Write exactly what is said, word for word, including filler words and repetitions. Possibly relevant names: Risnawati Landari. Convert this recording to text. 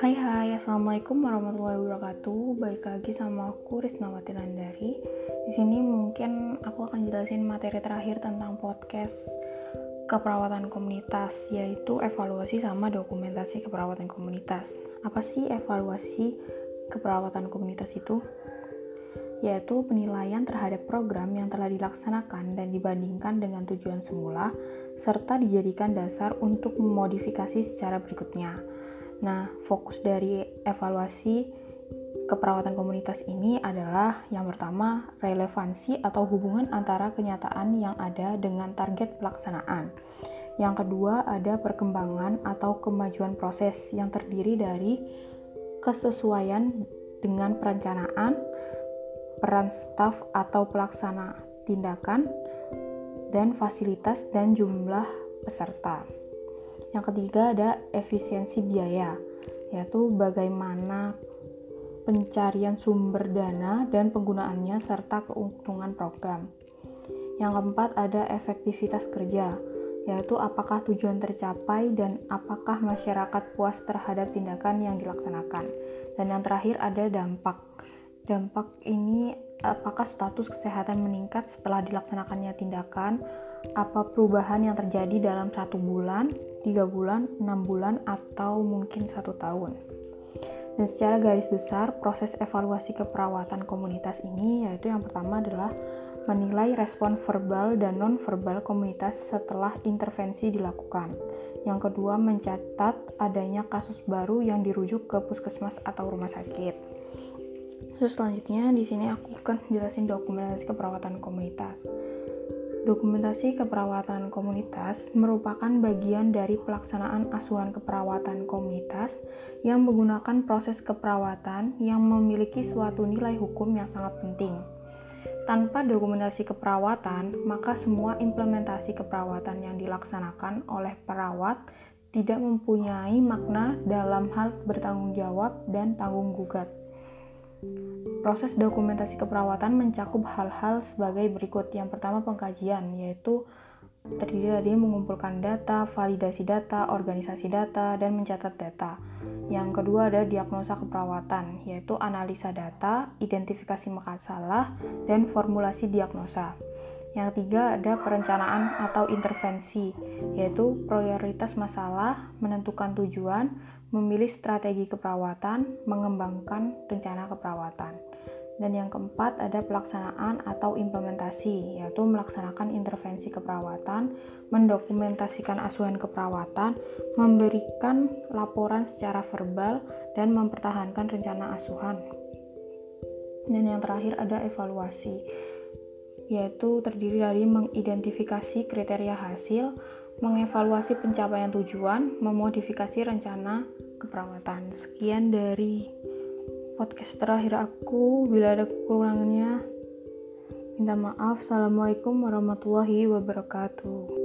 Hai hai, assalamualaikum warahmatullahi wabarakatuh. Baik lagi sama aku Risnawati Landari. Di sini mungkin aku akan jelasin materi terakhir tentang podcast keperawatan komunitas, yaitu evaluasi sama dokumentasi keperawatan komunitas. Apa sih evaluasi keperawatan komunitas itu? Yaitu penilaian terhadap program yang telah dilaksanakan dan dibandingkan dengan tujuan semula, serta dijadikan dasar untuk memodifikasi secara berikutnya. Nah, fokus dari evaluasi keperawatan komunitas ini adalah yang pertama, relevansi atau hubungan antara kenyataan yang ada dengan target pelaksanaan. Yang kedua, ada perkembangan atau kemajuan proses yang terdiri dari kesesuaian dengan perencanaan, peran staf atau pelaksana tindakan, dan fasilitas dan jumlah peserta. Yang ketiga ada efisiensi biaya, yaitu bagaimana pencarian sumber dana dan penggunaannya serta keuntungan program. Yang keempat ada efektivitas kerja, yaitu apakah tujuan tercapai dan apakah masyarakat puas terhadap tindakan yang dilaksanakan. Dan yang terakhir ada dampak. Dampak ini, apakah status kesehatan meningkat setelah dilaksanakannya tindakan, apa perubahan yang terjadi dalam satu bulan, tiga bulan, enam bulan, atau mungkin satu tahun. Dan secara garis besar, proses evaluasi keperawatan komunitas ini yaitu yang pertama adalah menilai respon verbal dan non-verbal komunitas setelah intervensi dilakukan. Yang kedua, mencatat adanya kasus baru yang dirujuk ke puskesmas atau rumah sakit. Terus selanjutnya di sini aku akan jelasin dokumentasi keperawatan komunitas. Dokumentasi keperawatan komunitas merupakan bagian dari pelaksanaan asuhan keperawatan komunitas yang menggunakan proses keperawatan yang memiliki suatu nilai hukum yang sangat penting. Tanpa dokumentasi keperawatan, maka semua implementasi keperawatan yang dilaksanakan oleh perawat tidak mempunyai makna dalam hal bertanggung jawab dan tanggung gugat. Proses dokumentasi keperawatan mencakup hal-hal sebagai berikut. Yang pertama, pengkajian, yaitu terdiri dari mengumpulkan data, validasi data, organisasi data, dan mencatat data. Yang kedua ada diagnosa keperawatan, yaitu analisa data, identifikasi masalah, dan formulasi diagnosa. Yang ketiga ada perencanaan atau intervensi, yaitu prioritas masalah, menentukan tujuan, memilih strategi keperawatan, mengembangkan rencana keperawatan. Dan yang keempat ada pelaksanaan atau implementasi, yaitu melaksanakan intervensi keperawatan, mendokumentasikan asuhan keperawatan, memberikan laporan secara verbal, dan mempertahankan rencana asuhan. Dan yang terakhir ada evaluasi, yaitu terdiri dari mengidentifikasi kriteria hasil, mengevaluasi pencapaian tujuan, memodifikasi rencana keperawatan. Sekian dari podcast terakhir aku. Bila ada kekurangannya, minta maaf. Assalamualaikum warahmatullahi wabarakatuh.